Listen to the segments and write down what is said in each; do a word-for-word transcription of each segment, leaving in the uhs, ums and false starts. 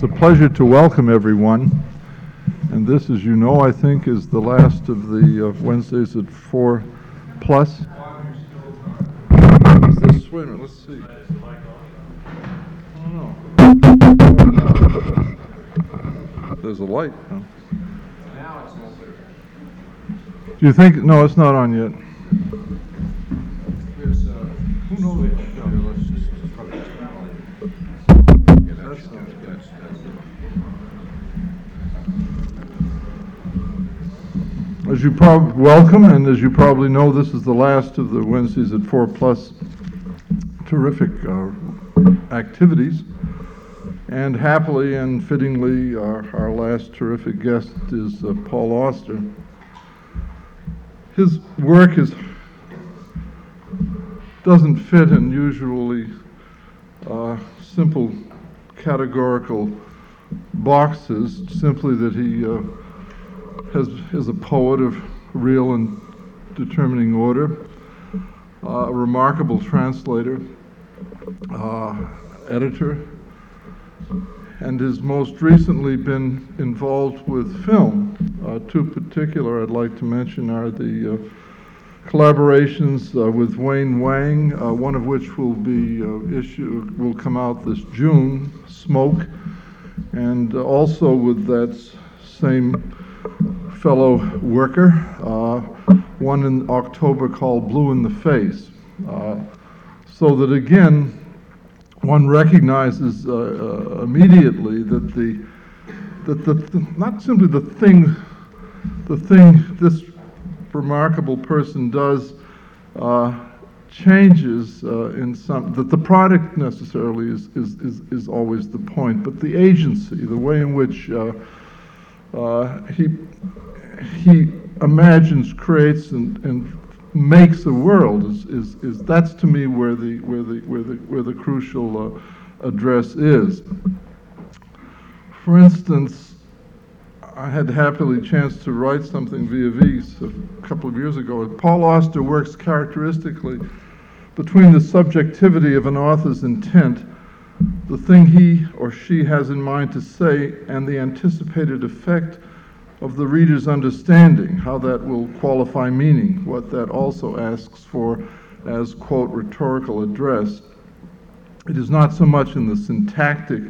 It's a pleasure to welcome everyone. And this, as you know, I think is the last of the uh, Wednesdays at four plus. Is this, wait a minute, let's see. Oh, no. There's a light. Huh? Do you think? No, it's not on yet. As you prob- welcome, and as you probably know, this is the last of the Wednesdays at four plus terrific uh, activities. And happily and fittingly, our, our last terrific guest is uh, Paul Auster. His work is doesn't fit in usually uh, simple categorical boxes, simply that he uh, As, as a poet of real and determining order, uh, a remarkable translator, uh, editor, and has most recently been involved with film. Uh, two particular I'd like to mention are the uh, collaborations uh, with Wayne Wang, uh, one of which will be uh, issue will come out this June, Smoke, and uh, also with that s- same fellow worker, uh, one in October called Blue in the Face. Uh, so that again, one recognizes uh, uh, immediately that the, that the, the, not simply the thing, the thing this remarkable person does uh, changes uh, in some, that the product necessarily is, is, is, is always the point, but the agency, the way in which uh, Uh, he he imagines, creates, and, and makes a world. Is, is is that's to me where the where the where the where the crucial uh, address is. For instance, I had happily chance to write something via Vies a couple of years ago. Paul Auster works characteristically between the subjectivity of an author's intent, the thing he or she has in mind to say, and the anticipated effect of the reader's understanding, how that will qualify meaning, what that also asks for as, quote, rhetorical address. It is not so much in the syntactic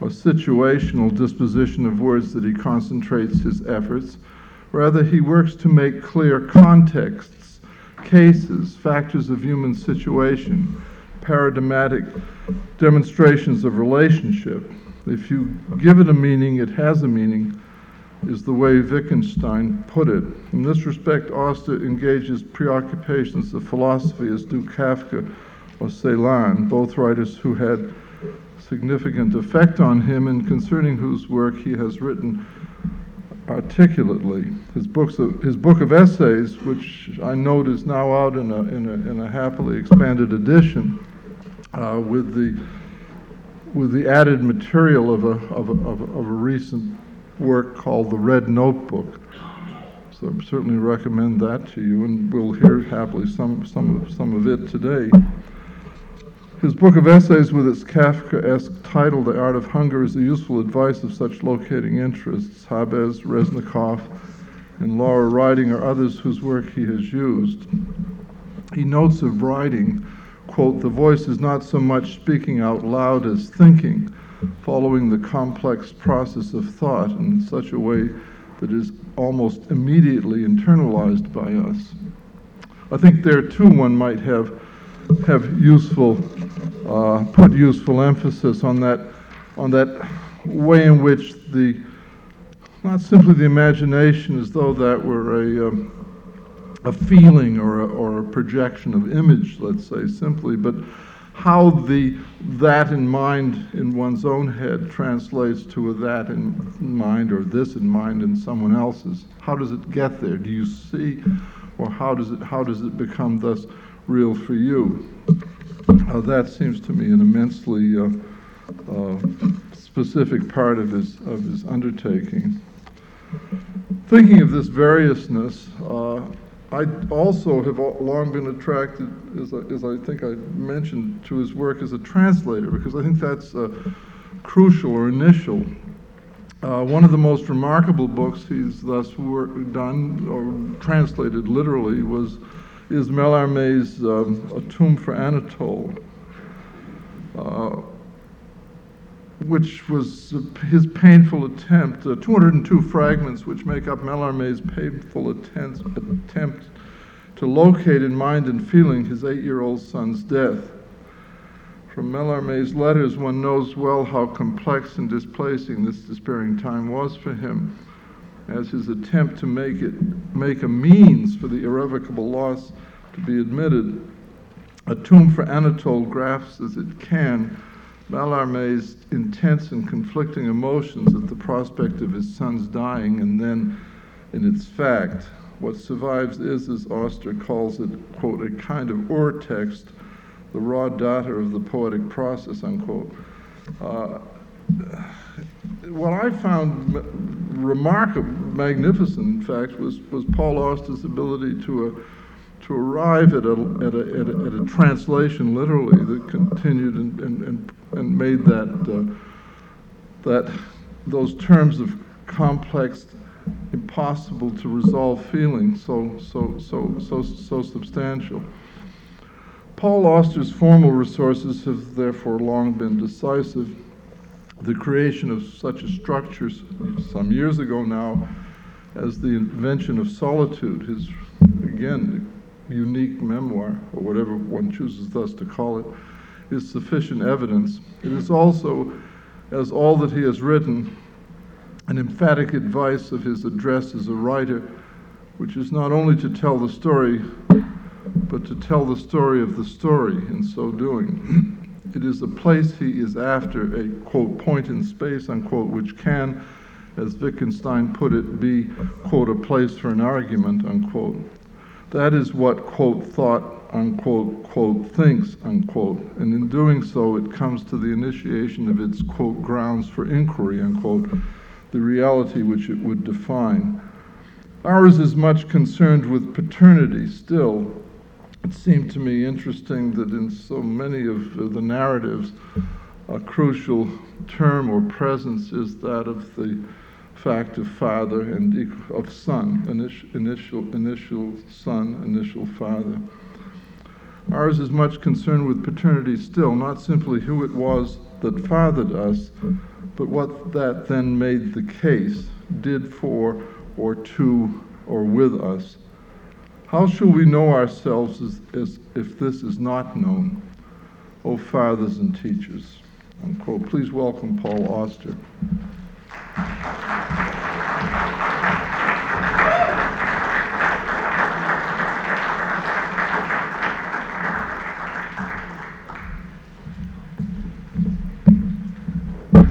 or situational disposition of words that he concentrates his efforts. Rather, he works to make clear contexts, cases, factors of human situation, paradigmatic demonstrations of relationship. If you give it a meaning, it has a meaning, is the way Wittgenstein put it. In this respect, Auster engages preoccupations of philosophy as do Kafka or Celan, both writers who had significant effect on him and concerning whose work he has written articulately. His books, of, his book of essays, which I note is now out in a in a, in a happily expanded edition, uh, with the with the added material of a of a, of a of a recent work called The Red Notebook. So I certainly recommend that to you, and we'll hear happily some some of some of it today. His book of essays, with its Kafka-esque title, The Art of Hunger, is a useful advice of such locating interests. Habes, Reznikoff, and Laura Riding are others whose work he has used. He notes of Riding, quote, the voice is not so much speaking out loud as thinking, following the complex process of thought in such a way that is almost immediately internalized by us. I think there, too, one might have have useful, uh, put useful emphasis on that, on that way in which the, not simply the imagination as though that were a, um, a feeling or a, or a projection of image, let's say simply, but how the that in mind in one's own head translates to a that in mind or this in mind in someone else's. How does it get there? Do you see, or how does it how does it become thus real for you? Uh, that seems to me an immensely uh, uh, specific part of his of his undertaking. Thinking of this variousness, uh, I also have long been attracted, as I, as I think I mentioned, to his work as a translator, because I think that's uh, crucial or initial. Uh, one of the most remarkable books he's thus work, done, or translated literally, was is Mallarmé's um, A Tomb for Anatole, uh, which was his painful attempt, uh, two hundred two fragments which make up Mallarmé's painful attempt, attempt to locate in mind and feeling his eight-year-old son's death. From Mallarmé's letters, one knows well how complex and displacing this despairing time was for him, as his attempt to make it make a means for the irrevocable loss to be admitted. A Tomb for Anatole grasps as it can Mallarmé's intense and conflicting emotions at the prospect of his son's dying, and then in its fact. What survives is, as Auster calls it, quote, a kind of ur-text, the raw data of the poetic process, unquote. Uh, what I found m- remarkable, magnificent, in fact, was, was Paul Auster's ability to uh, to arrive at a, at a at a at a translation literally that continued and and and, and made that uh, that those terms of complex, impossible to resolve feeling so so so so so substantial. Paul Auster's formal resources have therefore long been decisive. The creation of such a structure some years ago now as The Invention of Solitude, his, again, unique memoir, or whatever one chooses thus to call it, is sufficient evidence. It is also, as all that he has written, an emphatic advice of his address as a writer, which is not only to tell the story, but to tell the story of the story in so doing. It is a place he is after, a, quote, point in space, unquote, which can, as Wittgenstein put it, be, quote, a place for an argument, unquote. That is what, quote, thought, unquote, quote, thinks, unquote. And in doing so, it comes to the initiation of its, quote, grounds for inquiry, unquote, the reality which it would define. Ours is much concerned with paternity still. It seemed to me interesting that in so many of the narratives, a crucial term or presence is that of the fact of father and of son, initial, initial son, initial father. Ours is much concerned with paternity still, not simply who it was that fathered us, but what that then made the case, did for, or to, or with us. How shall we know ourselves as, as if this is not known? O fathers and teachers, unquote. Please welcome Paul Auster.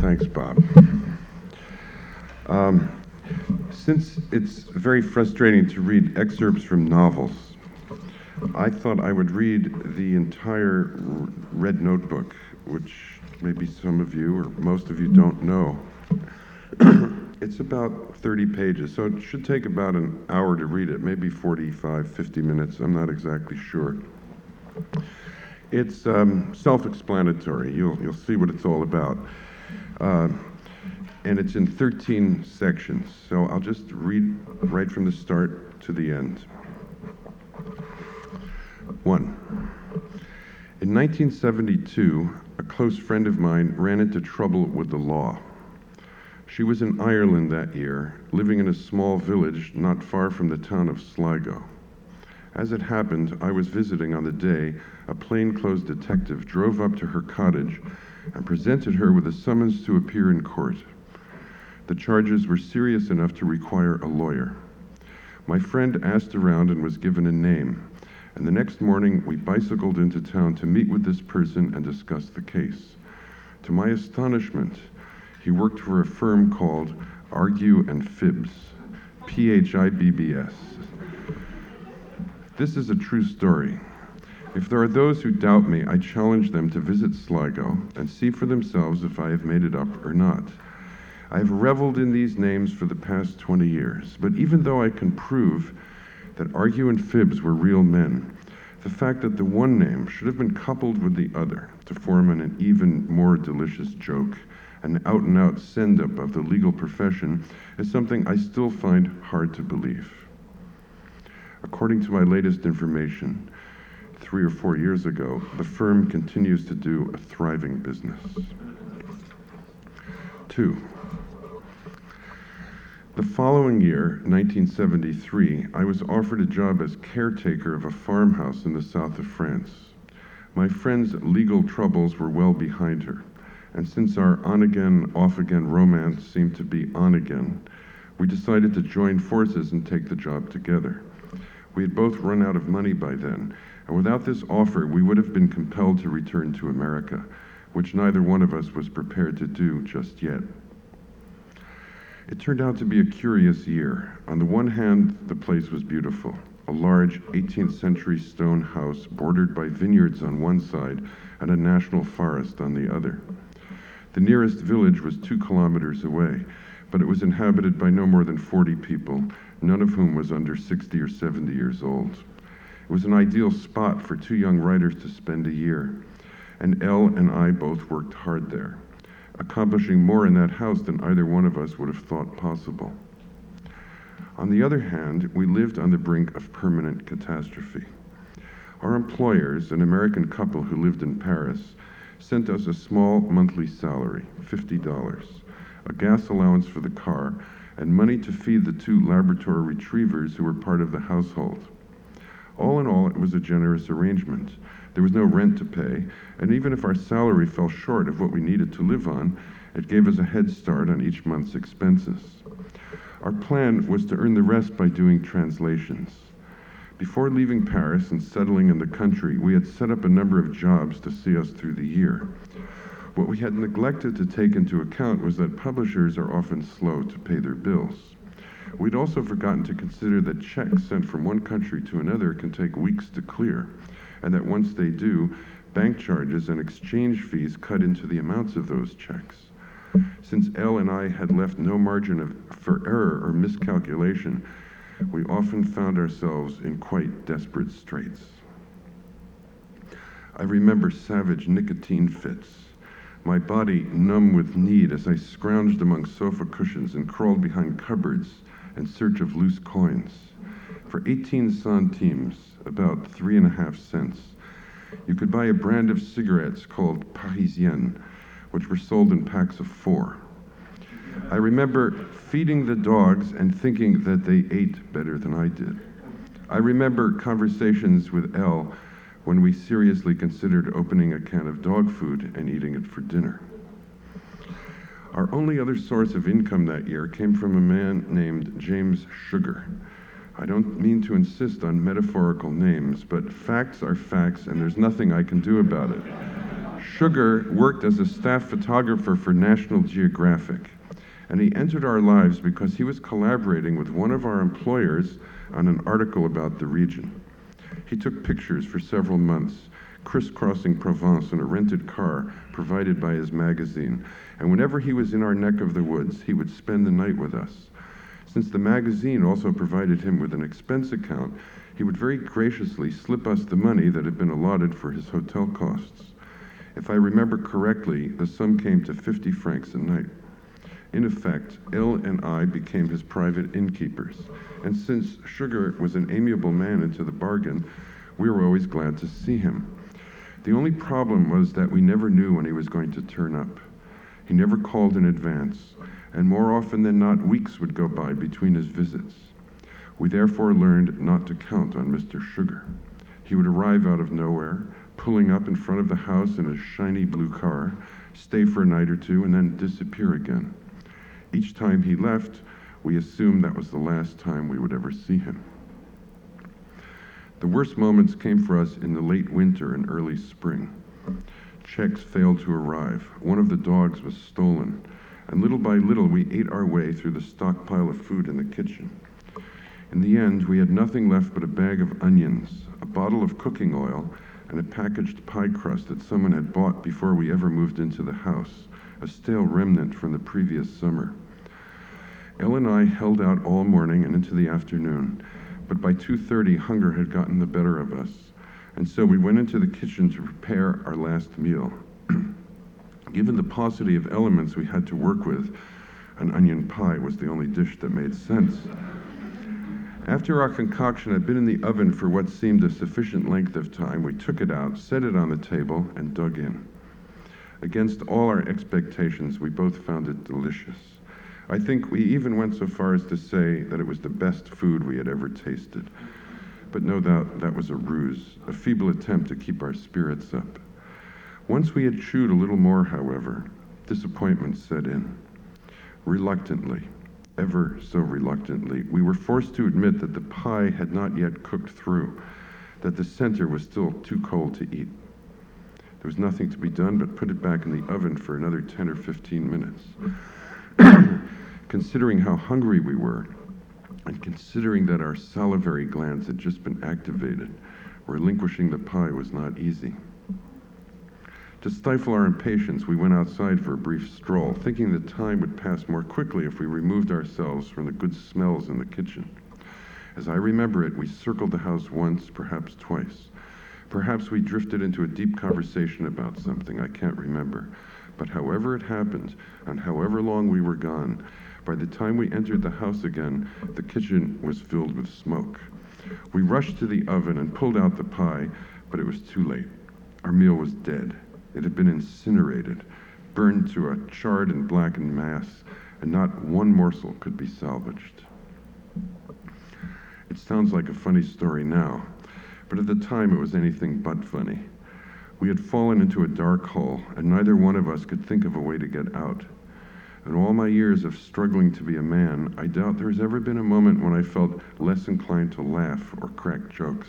Thanks, Bob. Um, Since it's very frustrating to read excerpts from novels, I thought I would read the entire Red Notebook, which maybe some of you or most of you don't know. It's about thirty pages, so it should take about an hour to read it, maybe forty-five, fifty minutes, I'm not exactly sure. It's um, self-explanatory, you'll, you'll see what it's all about. Uh, And it's in thirteen sections, so I'll just read right from the start to the end. One. In nineteen seventy-two, a close friend of mine ran into trouble with the law. She was in Ireland that year, living in a small village not far from the town of Sligo. As it happened, I was visiting on the day a plainclothes detective drove up to her cottage and presented her with a summons to appear in court. The charges were serious enough to require a lawyer. My friend asked around and was given a name, and the next morning we bicycled into town to meet with this person and discuss the case. To my astonishment, he worked for a firm called Argue and Fibs, P H I B B S. This is a true story. If there are those who doubt me, I challenge them to visit Sligo and see for themselves if I have made it up or not. I have reveled in these names for the past twenty years, but even though I can prove that Argue and Fibs were real men, the fact that the one name should have been coupled with the other to form an even more delicious joke an out-and-out send-up of the legal profession, is something I still find hard to believe. According to my latest information, three or four years ago, the firm continues to do a thriving business. Two. The following year, nineteen seventy-three, I was offered a job as caretaker of a farmhouse in the south of France. My friend's legal troubles were well behind her, and since our on-again, off-again romance seemed to be on-again, we decided to join forces and take the job together. We had both run out of money by then, and without this offer, we would have been compelled to return to America, which neither one of us was prepared to do just yet. It turned out to be a curious year. On the one hand, the place was beautiful, a large eighteenth century stone house bordered by vineyards on one side and a national forest on the other. The nearest village was two kilometers away, but it was inhabited by no more than forty people, none of whom was under sixty or seventy years old. It was an ideal spot for two young writers to spend a year, and Elle and I both worked hard there, accomplishing more in that house than either one of us would have thought possible. On the other hand, we lived on the brink of permanent catastrophe. Our employers, an American couple who lived in Paris, sent us a small monthly salary, fifty dollars, a gas allowance for the car, and money to feed the two Labrador retrievers who were part of the household. All in all, it was a generous arrangement. There was no rent to pay, and even if our salary fell short of what we needed to live on, it gave us a head start on each month's expenses. Our plan was to earn the rest by doing translations. Before leaving Paris and settling in the country, we had set up a number of jobs to see us through the year. What we had neglected to take into account was that publishers are often slow to pay their bills. We'd also forgotten to consider that checks sent from one country to another can take weeks to clear, and that once they do, bank charges and exchange fees cut into the amounts of those checks. Since Elle and I had left no margin of, for error or miscalculation, we often found ourselves in quite desperate straits. I remember savage nicotine fits, my body numb with need as I scrounged among sofa cushions and crawled behind cupboards in search of loose coins. For eighteen centimes, about three and a half cents, you could buy a brand of cigarettes called Parisienne, which were sold in packs of four. I remember feeding the dogs and thinking that they ate better than I did. I remember conversations with Elle when we seriously considered opening a can of dog food and eating it for dinner. Our only other source of income that year came from a man named James Sugar. I don't mean to insist on metaphorical names, but facts are facts, and there's nothing I can do about it. Sugar worked as a staff photographer for National Geographic, and he entered our lives because he was collaborating with one of our employers on an article about the region. He took pictures for several months, crisscrossing Provence in a rented car provided by his magazine, and whenever he was in our neck of the woods, he would spend the night with us. Since the magazine also provided him with an expense account, he would very graciously slip us the money that had been allotted for his hotel costs. If I remember correctly, the sum came to fifty francs a night. In effect, Elle and I became his private innkeepers, and since Sugar was an amiable man into the bargain, we were always glad to see him. The only problem was that we never knew when he was going to turn up. He never called in advance, and more often than not, weeks would go by between his visits. We therefore learned not to count on Mister Sugar. He would arrive out of nowhere, pulling up in front of the house in a shiny blue car, stay for a night or two, and then disappear again. Each time he left, we assumed that was the last time we would ever see him. The worst moments came for us in the late winter and early spring. Checks failed to arrive. One of the dogs was stolen, and little by little we ate our way through the stockpile of food in the kitchen. In the end, we had nothing left but a bag of onions, a bottle of cooking oil, and a packaged pie crust that someone had bought before we ever moved into the house, a stale remnant from the previous summer. Elle and I held out all morning and into the afternoon, but by two thirty, hunger had gotten the better of us, and so we went into the kitchen to prepare our last meal. Given the paucity of elements we had to work with, an onion pie was the only dish that made sense. After our concoction had been in the oven for what seemed a sufficient length of time, we took it out, set it on the table, and dug in. Against all our expectations, we both found it delicious. I think we even went so far as to say that it was the best food we had ever tasted. But no doubt that was a ruse, a feeble attempt to keep our spirits up. Once we had chewed a little more, however, disappointment set in. Reluctantly, ever so reluctantly, we were forced to admit that the pie had not yet cooked through, that the center was still too cold to eat. There was nothing to be done but put it back in the oven for another ten or fifteen minutes. Considering how hungry we were, and considering that our salivary glands had just been activated, relinquishing the pie was not easy. To stifle our impatience, we went outside for a brief stroll, thinking that time would pass more quickly if we removed ourselves from the good smells in the kitchen. As I remember it, we circled the house once, perhaps twice. Perhaps we drifted into a deep conversation about something, I can't remember. But however it happened, and however long we were gone, by the time we entered the house again, the kitchen was filled with smoke. We rushed to the oven and pulled out the pie, but it was too late. Our meal was dead. It had been incinerated, burned to a charred and blackened mass, and not one morsel could be salvaged. It sounds like a funny story now, but at the time it was anything but funny. We had fallen into a dark hole, and neither one of us could think of a way to get out. In all my years of struggling to be a man, I doubt there has ever been a moment when I felt less inclined to laugh or crack jokes.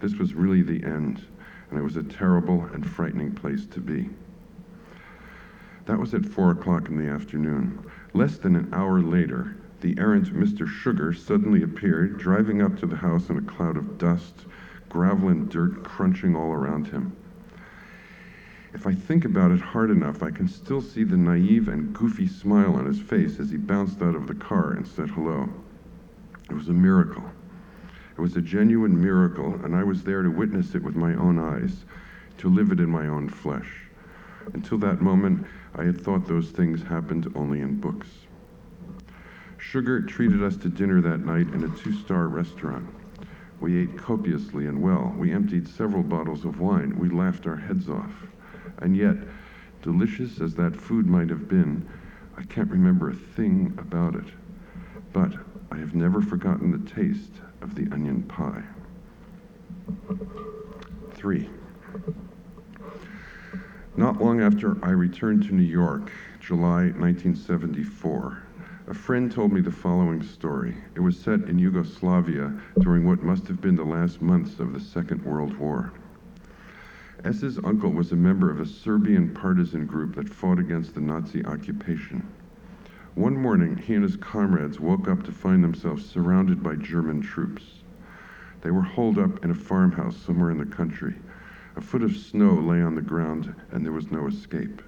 This was really the end. And it was a terrible and frightening place to be. That was at four o'clock in the afternoon. Less than an hour later, the errant Mister Sugar suddenly appeared, driving up to the house in a cloud of dust, gravel and dirt crunching all around him. If I think about it hard enough, I can still see the naive and goofy smile on his face as he bounced out of the car and said hello. It was a miracle. It was a genuine miracle, and I was there to witness it with my own eyes, to live it in my own flesh. Until that moment, I had thought those things happened only in books. Sugar treated us to dinner that night in a two-star restaurant. We ate copiously and well. We emptied several bottles of wine. We laughed our heads off. And yet, delicious as that food might have been, I can't remember a thing about it. But I have never forgotten the taste of the onion pie. Three. Not long after I returned to New York, July nineteen seventy-four, a friend told me the following story. It was set in Yugoslavia during what must have been the last months of the Second World War. S's uncle was a member of a Serbian partisan group that fought against the Nazi occupation. One morning, he and his comrades woke up to find themselves surrounded by German troops. They were holed up in a farmhouse somewhere in the country. A foot of snow lay on the ground, and there was no escape.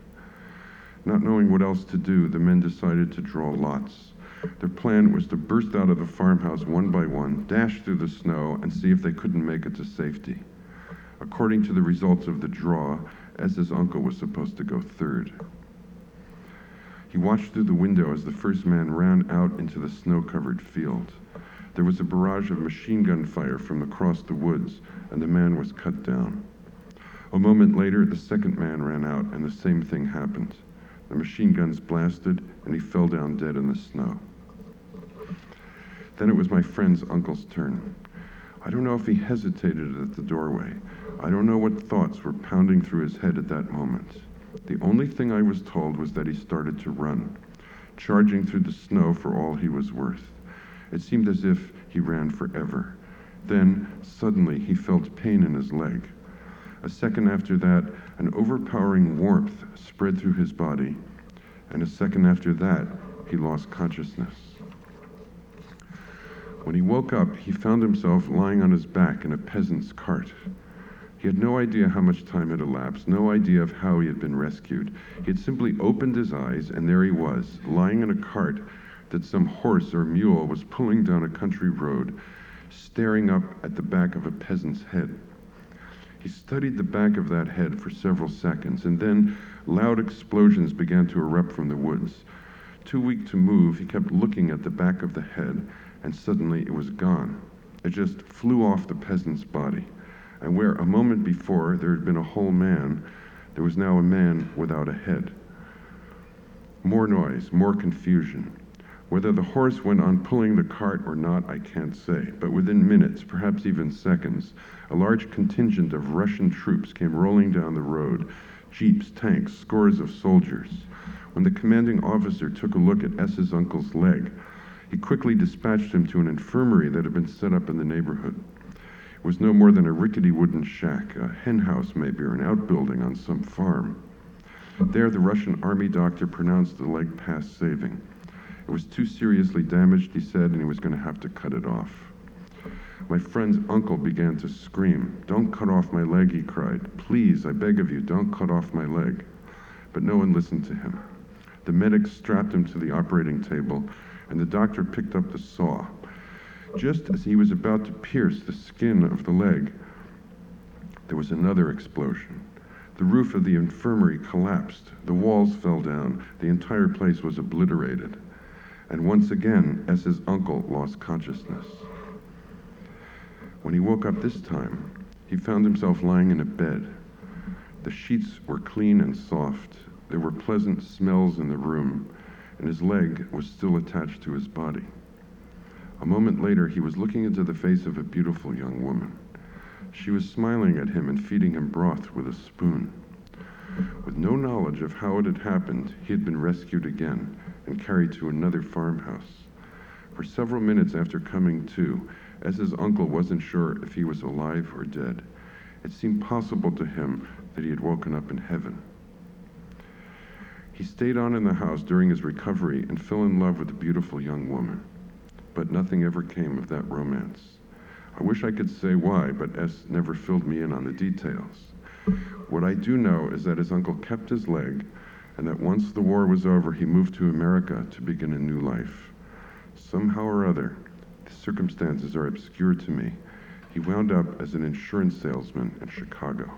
Not knowing what else to do, the men decided to draw lots. Their plan was to burst out of the farmhouse one by one, dash through the snow, and see if they couldn't make it to safety. According to the results of the draw, S's uncle was supposed to go third. He watched through the window as the first man ran out into the snow-covered field. There was a barrage of machine gun fire from across the woods, and the man was cut down. A moment later, the second man ran out, and the same thing happened. The machine guns blasted, and he fell down dead in the snow. Then it was my friend's uncle's turn. I don't know if he hesitated at the doorway. I don't know what thoughts were pounding through his head at that moment. The only thing I was told was that he started to run, charging through the snow for all he was worth. It seemed as if he ran forever. Then, suddenly, he felt pain in his leg. A second after that, an overpowering warmth spread through his body, and a second after that, he lost consciousness. When he woke up, he found himself lying on his back in a peasant's cart. He had no idea how much time had elapsed, no idea of how he had been rescued. He had simply opened his eyes, and there he was, lying in a cart that some horse or mule was pulling down a country road, staring up at the back of a peasant's head. He studied the back of that head for several seconds, and then, Loud explosions began to erupt from the woods. Too weak to move, he kept looking at the back of the head, and suddenly it was gone. It just flew off the peasant's body. And where a moment before there had been a whole man, there was now a man without a head. More noise, more confusion. Whether the horse went on pulling the cart or not, I can't say, but within minutes, perhaps even seconds, a large contingent of Russian troops came rolling down the road, jeeps, tanks, scores of soldiers. When the commanding officer took a look at S's uncle's leg, he quickly dispatched him to an infirmary that had been set up in the neighborhood. It was no more than a rickety wooden shack, a hen house maybe, or an outbuilding on some farm. There, the Russian army doctor pronounced the leg past saving. It was too seriously damaged, he said, and he was going to have to cut it off. My friend's uncle began to scream. "Don't cut off my leg," he cried. "Please, I beg of you, don't cut off my leg." But no one listened to him. The medic strapped him to the operating table, and the doctor picked up the saw. Just as he was about to pierce the skin of the leg, there was another explosion. The roof of the infirmary collapsed. The walls fell down. The entire place was obliterated. And once again, S's uncle lost consciousness. When he woke up this time, he found himself lying in a bed. The sheets were clean and soft. There were pleasant smells in the room, and his leg was still attached to his body. A moment later, he was looking into the face of a beautiful young woman. She was smiling at him and feeding him broth with a spoon. With no knowledge of how it had happened, he had been rescued again and carried to another farmhouse. For several minutes after coming to, as his uncle wasn't sure if he was alive or dead, it seemed possible to him that he had woken up in heaven. He stayed on in the house during his recovery and fell in love with a beautiful young woman. But nothing ever came of that romance. I wish I could say why, but S never filled me in on the details. What I do know is that his uncle kept his leg, and that once the war was over, he moved to America to begin a new life. Somehow or other, the circumstances are obscure to me. He wound up as an insurance salesman in Chicago.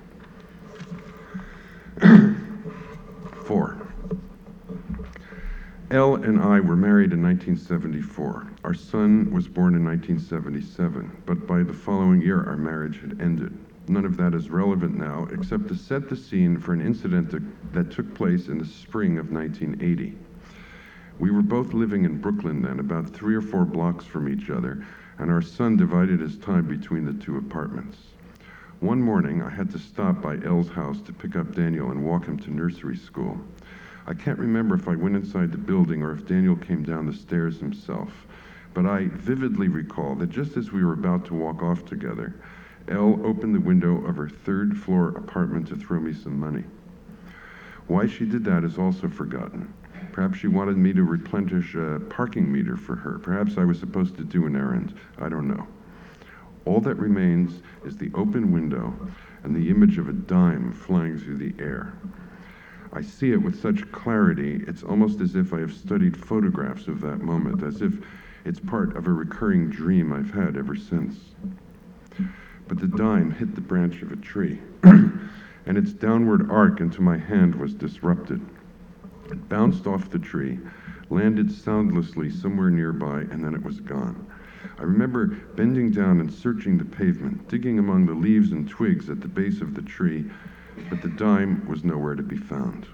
Four. Elle and I were married in nineteen seventy-four. Our son was born in nineteen seventy-seven, but by the following year, our marriage had ended. None of that is relevant now, except to set the scene for an incident that took place in the spring of nineteen eighty. We were both living in Brooklyn then, about three or four blocks from each other, and our son divided his time between the two apartments. One morning, I had to stop by Elle's house to pick up Daniel and walk him to nursery school. I can't remember if I went inside the building or if Daniel came down the stairs himself, but I vividly recall that just as we were about to walk off together, Elle opened the window of her third-floor apartment to throw me some money. Why she did that is also forgotten. Perhaps she wanted me to replenish a parking meter for her. Perhaps I was supposed to do an errand. I don't know. All that remains is the open window and the image of a dime flying through the air. I see it with such clarity, it's almost as if I have studied photographs of that moment, as if it's part of a recurring dream I've had ever since. But the dime hit the branch of a tree, and its downward arc into my hand was disrupted. It bounced off the tree, landed soundlessly somewhere nearby, and then it was gone. I remember bending down and searching the pavement, digging among the leaves and twigs at the base of the tree, but the dime was nowhere to be found.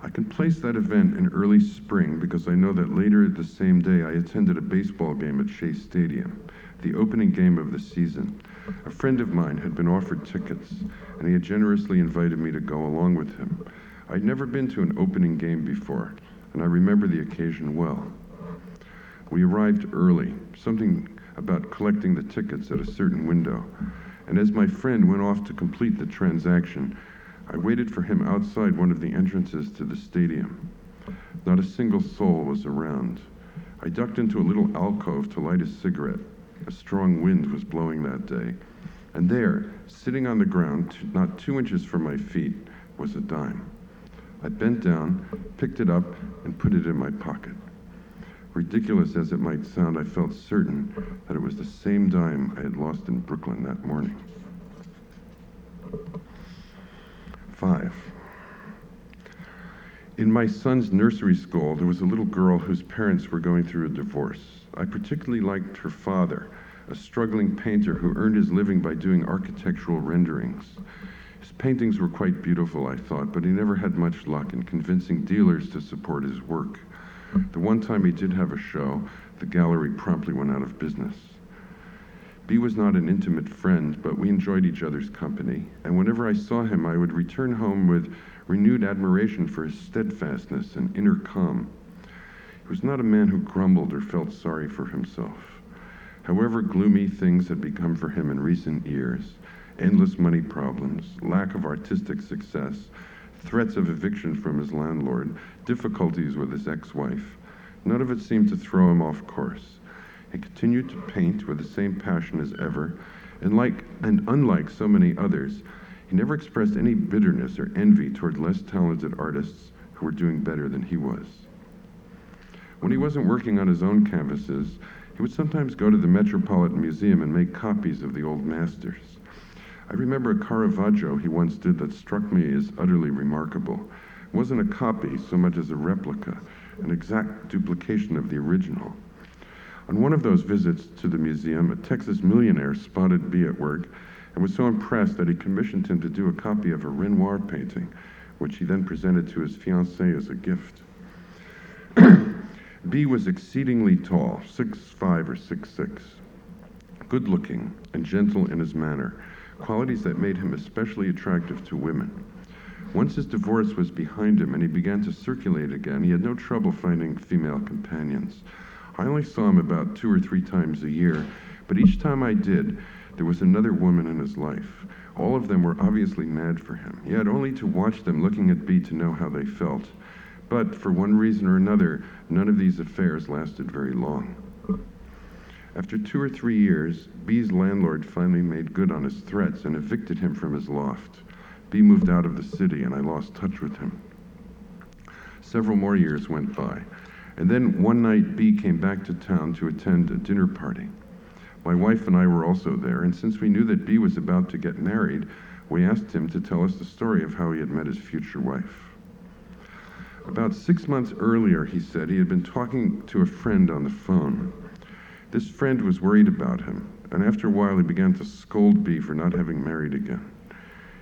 I can place that event in early spring because I know that later the same day I attended a baseball game at Shea Stadium, the opening game of the season. A friend of mine had been offered tickets, and he had generously invited me to go along with him. I'd never been to an opening game before, and I remember the occasion well. We arrived early, something about collecting the tickets at a certain window, and as my friend went off to complete the transaction, I waited for him outside one of the entrances to the stadium. Not a single soul was around. I ducked into a little alcove to light a cigarette. A strong wind was blowing that day. And there, sitting on the ground, not two inches from my feet, was a dime. I bent down, picked it up, and put it in my pocket. Ridiculous as it might sound, I felt certain that it was the same dime I had lost in Brooklyn that morning. five. In my son's nursery school, there was a little girl whose parents were going through a divorce. I particularly liked her father, a struggling painter who earned his living by doing architectural renderings. His paintings were quite beautiful, I thought, but he never had much luck in convincing dealers to support his work. The one time he did have a show, the gallery promptly went out of business. B was not an intimate friend, but we enjoyed each other's company, and whenever I saw him, I would return home with renewed admiration for his steadfastness and inner calm. He was not a man who grumbled or felt sorry for himself. However gloomy things had become for him in recent years, endless money problems, lack of artistic success, threats of eviction from his landlord, difficulties with his ex-wife, none of it seemed to throw him off course. He continued to paint with the same passion as ever, and like and unlike so many others, he never expressed any bitterness or envy toward less talented artists who were doing better than he was. When he wasn't working on his own canvases, he would sometimes go to the Metropolitan Museum and make copies of the old masters. I remember a Caravaggio he once did that struck me as utterly remarkable. It wasn't a copy so much as a replica, an exact duplication of the original. On one of those visits to the museum, a Texas millionaire spotted B at work and was so impressed that he commissioned him to do a copy of a Renoir painting, which he then presented to his fiancée as a gift. B was exceedingly tall, six five or six six, good-looking and gentle in his manner, qualities that made him especially attractive to women. Once his divorce was behind him and he began to circulate again, he had no trouble finding female companions. I only saw him about two or three times a year, but each time I did, there was another woman in his life. All of them were obviously mad for him. He had only to watch them looking at B to know how they felt. But for one reason or another, none of these affairs lasted very long. After two or three years, B's landlord finally made good on his threats and evicted him from his loft. B moved out of the city, and I lost touch with him. Several more years went by. And then one night, B came back to town to attend a dinner party. My wife and I were also there, and since we knew that B was about to get married, we asked him to tell us the story of how he had met his future wife. About six months earlier, he said, he had been talking to a friend on the phone. This friend was worried about him, and after a while he began to scold B for not having married again.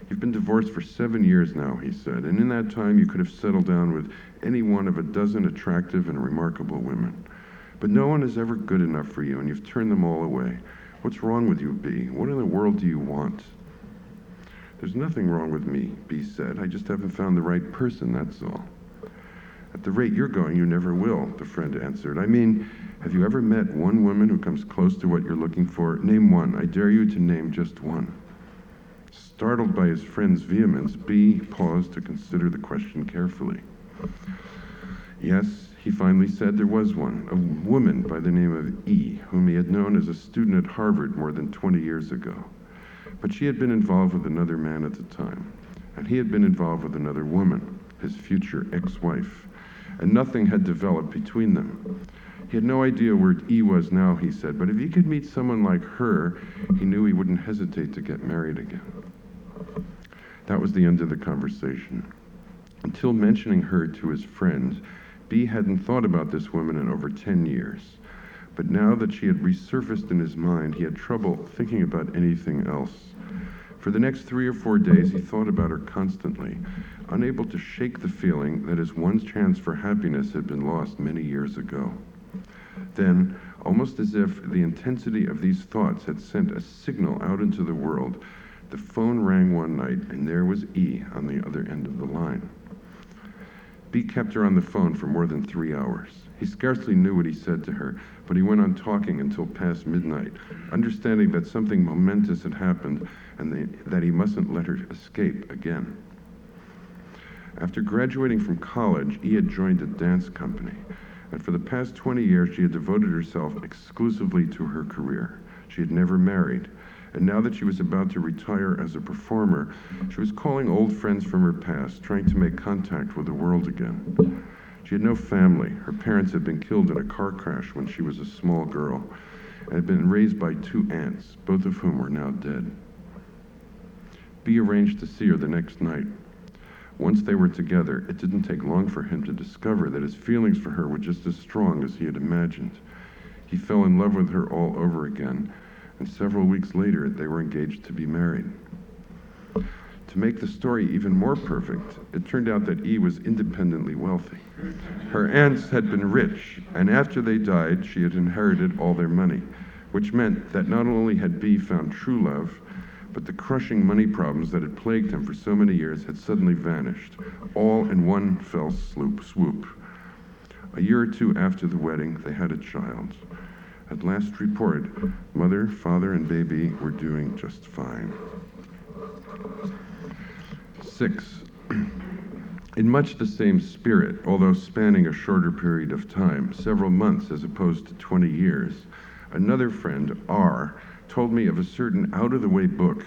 You've been divorced for seven years now, he said, and in that time you could have settled down with any one of a dozen attractive and remarkable women. But no one is ever good enough for you, and you've turned them all away. What's wrong with you, B? What in the world do you want? There's nothing wrong with me, B said. I just haven't found the right person, that's all. At the rate you're going, you never will, the friend answered. I mean, have you ever met one woman who comes close to what you're looking for? Name one. I dare you to name just one. Startled by his friend's vehemence, B paused to consider the question carefully. Yes, he finally said, there was one, a woman by the name of E, whom he had known as a student at Harvard more than twenty years ago. But she had been involved with another man at the time, and he had been involved with another woman, his future ex-wife, and nothing had developed between them. He had no idea where E was now, he said, but if he could meet someone like her, he knew he wouldn't hesitate to get married again. That was the end of the conversation. Until mentioning her to his friend, B hadn't thought about this woman in over ten years. But now that she had resurfaced in his mind, he had trouble thinking about anything else. For the next three or four days, he thought about her constantly, unable to shake the feeling that his one chance for happiness had been lost many years ago. Then, almost as if the intensity of these thoughts had sent a signal out into the world, the phone rang one night, and there was E on the other end of the line. B kept her on the phone for more than three hours. He scarcely knew what he said to her, but he went on talking until past midnight, understanding that something momentous had happened and they, that he mustn't let her escape again. After graduating from college, E had joined a dance company, and for the past twenty years, she had devoted herself exclusively to her career. She had never married. And now that she was about to retire as a performer, she was calling old friends from her past, trying to make contact with the world again. She had no family. Her parents had been killed in a car crash when she was a small girl, and had been raised by two aunts, both of whom were now dead. B arranged to see her the next night. Once they were together, it didn't take long for him to discover that his feelings for her were just as strong as he had imagined. He fell in love with her all over again, and several weeks later, they were engaged to be married. To make the story even more perfect, it turned out that E was independently wealthy. Her aunts had been rich, and after they died, she had inherited all their money, which meant that not only had B found true love, but the crushing money problems that had plagued him for so many years had suddenly vanished, all in one fell swoop. swoop. A year or two after the wedding, they had a child. At last report, mother, father, and baby were doing just fine. Six. In much the same spirit, although spanning a shorter period of time, several months as opposed to twenty years, another friend, R, told me of a certain out-of-the-way book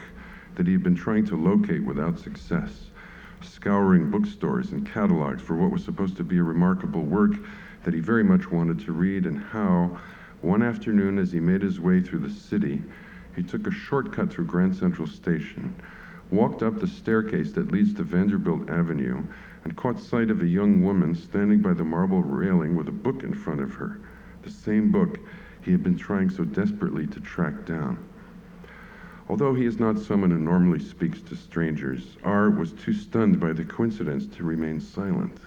that he had been trying to locate without success, scouring bookstores and catalogs for what was supposed to be a remarkable work that he very much wanted to read, and how, one afternoon as he made his way through the city, he took a shortcut through Grand Central Station, walked up the staircase that leads to Vanderbilt Avenue, and caught sight of a young woman standing by the marble railing with a book in front of her, the same book he had been trying so desperately to track down. Although he is not someone who normally speaks to strangers, R was too stunned by the coincidence to remain silent.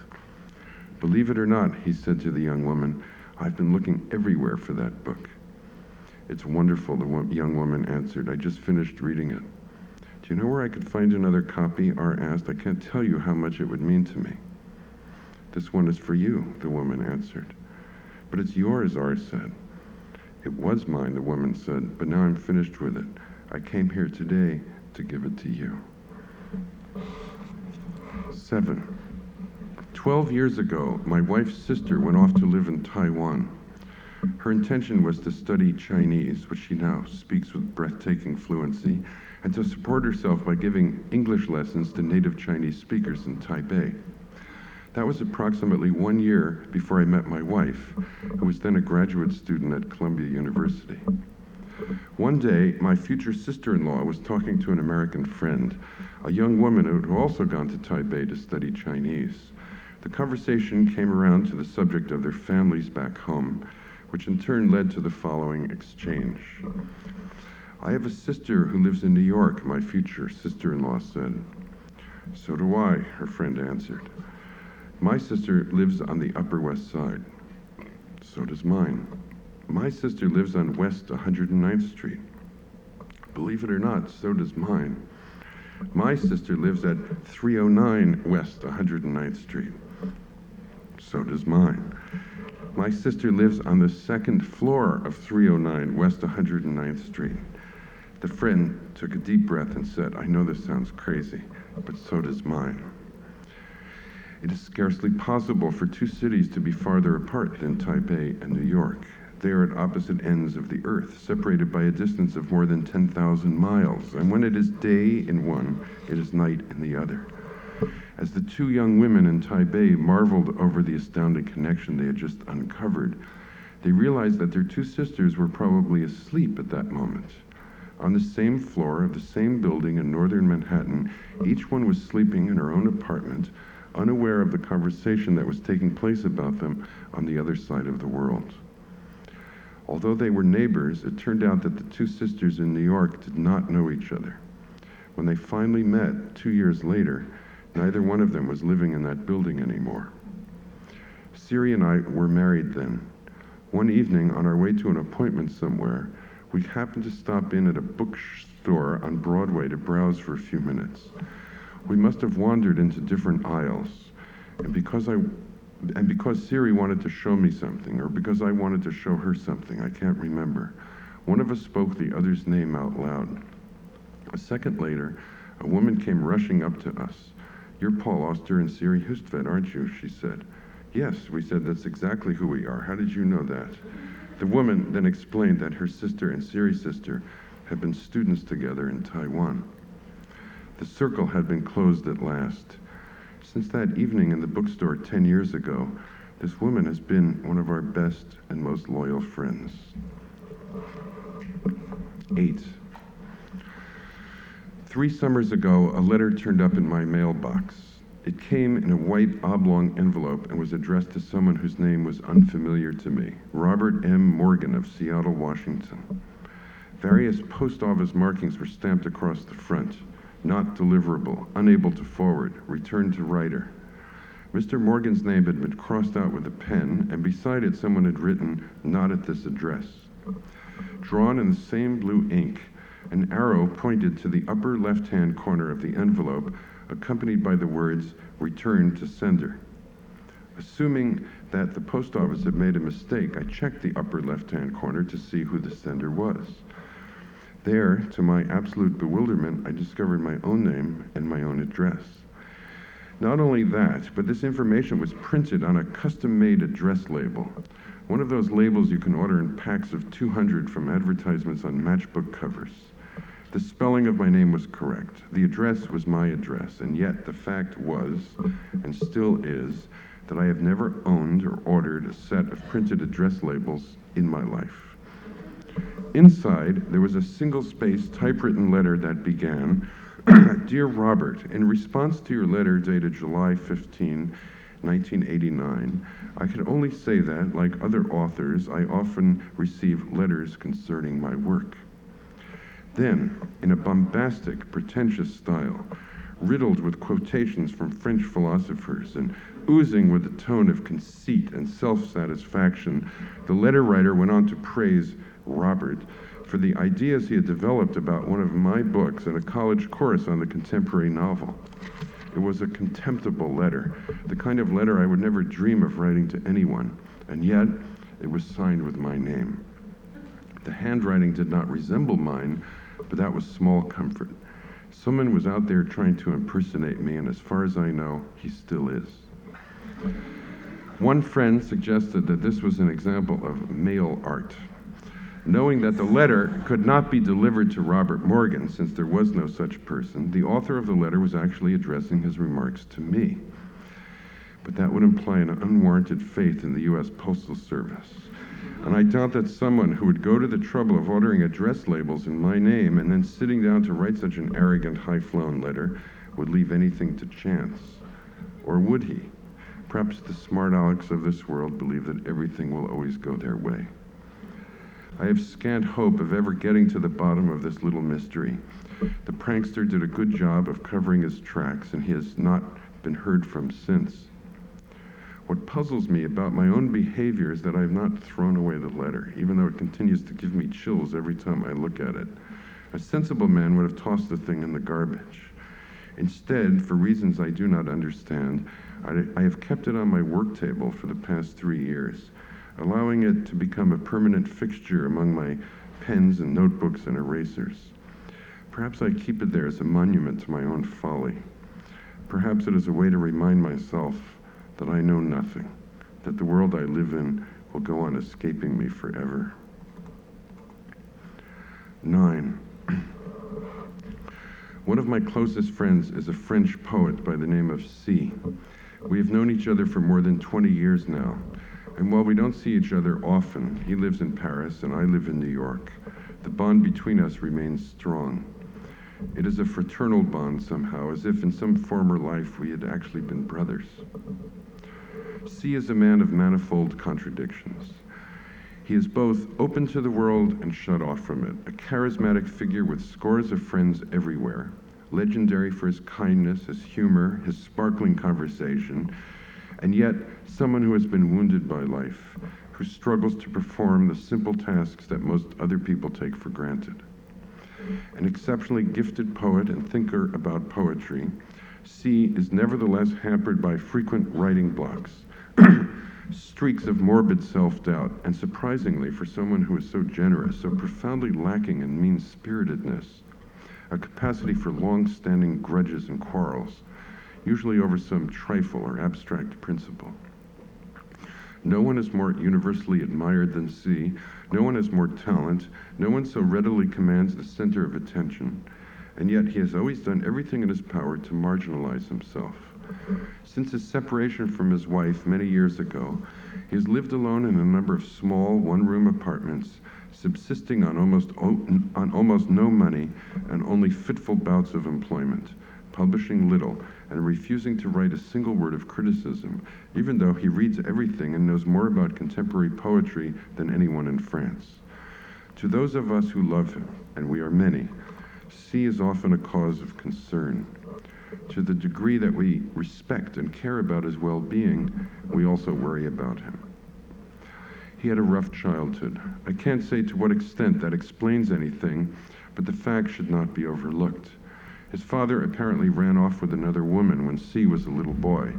"Believe it or not," he said to the young woman, "I've been looking everywhere for that book." "It's wonderful," the wo- young woman answered. "I just finished reading it." "Do you know where I could find another copy?" R asked. "I can't tell you how much it would mean to me." "This one is for you," the woman answered. "But it's yours," R said. "It was mine," the woman said, "but now I'm finished with it. I came here today to give it to you." Seven. Twelve years ago, my wife's sister went off to live in Taiwan. Her intention was to study Chinese, which she now speaks with breathtaking fluency, and to support herself by giving English lessons to native Chinese speakers in Taipei. That was approximately one year before I met my wife, who was then a graduate student at Columbia University. One day, my future sister-in-law was talking to an American friend, a young woman who had also gone to Taipei to study Chinese. The conversation came around to the subject of their families back home, which in turn led to the following exchange. "I have a sister who lives in New York," my future sister-in-law said. "So do I," her friend answered. "My sister lives on the Upper West Side." "So does mine." "My sister lives on West one hundred ninth Street." "Believe it or not, so does mine." "My sister lives at three oh nine West one hundred ninth Street." "So does mine." "My sister lives on the second floor of three oh nine West one hundred ninth Street." The friend took a deep breath and said, "I know this sounds crazy, but so does mine." It is scarcely possible for two cities to be farther apart than Taipei and New York. They are at opposite ends of the earth, separated by a distance of more than ten thousand miles, and when it is day in one, it is night in the other. As the two young women in Taipei marveled over the astounding connection they had just uncovered, they realized that their two sisters were probably asleep at that moment. On the same floor of the same building in northern Manhattan, each one was sleeping in her own apartment, unaware of the conversation that was taking place about them on the other side of the world. Although they were neighbors, it turned out that the two sisters in New York did not know each other. When they finally met two years later, neither one of them was living in that building anymore. Siri and I were married then. One evening, on our way to an appointment somewhere, we happened to stop in at a bookstore on Broadway to browse for a few minutes. We must have wandered into different aisles, and because I, and because Siri wanted to show me something, or because I wanted to show her something, I can't remember. One of us spoke the other's name out loud. A second later, a woman came rushing up to us. "You're Paul Auster and Siri Hustvedt, aren't you?" she said. "Yes," we said, "that's exactly who we are. How did you know that?" The woman then explained that her sister and Siri's sister had been students together in Taiwan. The circle had been closed at last. Since that evening in the bookstore ten years ago, this woman has been one of our best and most loyal friends. Eight. Three summers ago, a letter turned up in my mailbox. It came in a white oblong envelope and was addressed to someone whose name was unfamiliar to me, Robert M. Morgan of Seattle, Washington. Various post office markings were stamped across the front. Not deliverable, unable to forward, returned to writer. Mister Morgan's name had been crossed out with a pen, and beside it someone had written, not at this address. Drawn in the same blue ink, an arrow pointed to the upper left-hand corner of the envelope, accompanied by the words, return to sender. Assuming that the post office had made a mistake, I checked the upper left-hand corner to see who the sender was. There, to my absolute bewilderment, I discovered my own name and my own address. Not only that, but this information was printed on a custom-made address label, one of those labels you can order in packs of two hundred from advertisements on matchbook covers. The spelling of my name was correct. The address was my address, and yet the fact was, and still is, that I have never owned or ordered a set of printed address labels in my life. Inside, there was a single-space typewritten letter that began, Dear Robert, in response to your letter dated July fifteenth, nineteen eighty-nine, I can only say that, like other authors, I often receive letters concerning my work. Then, in a bombastic, pretentious style, riddled with quotations from French philosophers and oozing with a tone of conceit and self-satisfaction, the letter writer went on to praise Robert for the ideas he had developed about one of my books and a college course on the contemporary novel. It was a contemptible letter, the kind of letter I would never dream of writing to anyone, and yet it was signed with my name. The handwriting did not resemble mine, but that was small comfort. Someone was out there trying to impersonate me, and as far as I know, he still is. One friend suggested that this was an example of mail art. Knowing that the letter could not be delivered to Robert Morgan, since there was no such person, the author of the letter was actually addressing his remarks to me. But that would imply an unwarranted faith in the U S Postal Service. And I doubt that someone who would go to the trouble of ordering address labels in my name and then sitting down to write such an arrogant, high-flown letter would leave anything to chance. Or would he? Perhaps the smart Alex of this world believe that everything will always go their way. I have scant hope of ever getting to the bottom of this little mystery. The prankster did a good job of covering his tracks, and he has not been heard from since. What puzzles me about my own behavior is that I have not thrown away the letter, even though it continues to give me chills every time I look at it. A sensible man would have tossed the thing in the garbage. Instead, for reasons I do not understand, I, I have kept it on my work table for the past three years, allowing it to become a permanent fixture among my pens and notebooks and erasers. Perhaps I keep it there as a monument to my own folly. Perhaps it is a way to remind myself that I know nothing, that the world I live in will go on escaping me forever. Nine. One of my closest friends is a French poet by the name of C. We have known each other for more than twenty years now, and while we don't see each other often, he lives in Paris and I live in New York. The bond between us remains strong. It is a fraternal bond somehow, as if in some former life we had actually been brothers. C is a man of manifold contradictions. He is both open to the world and shut off from it, a charismatic figure with scores of friends everywhere, legendary for his kindness, his humor, his sparkling conversation, and yet someone who has been wounded by life, who struggles to perform the simple tasks that most other people take for granted. An exceptionally gifted poet and thinker about poetry, C is nevertheless hampered by frequent writing blocks, streaks of morbid self-doubt, and surprisingly, for someone who is so generous, so profoundly lacking in mean-spiritedness, a capacity for long-standing grudges and quarrels, usually over some trifle or abstract principle. No one is more universally admired than C. No one has more talent. No one so readily commands the center of attention. And yet he has always done everything in his power to marginalize himself. Since his separation from his wife many years ago, he has lived alone in a number of small one-room apartments, subsisting on almost, on almost no money and only fitful bouts of employment, publishing little, and refusing to write a single word of criticism, even though he reads everything and knows more about contemporary poetry than anyone in France. To those of us who love him, and we are many, C is often a cause of concern. To the degree that we respect and care about his well-being, we also worry about him. He had a rough childhood. I can't say to what extent that explains anything, but the fact should not be overlooked. His father apparently ran off with another woman when C was a little boy,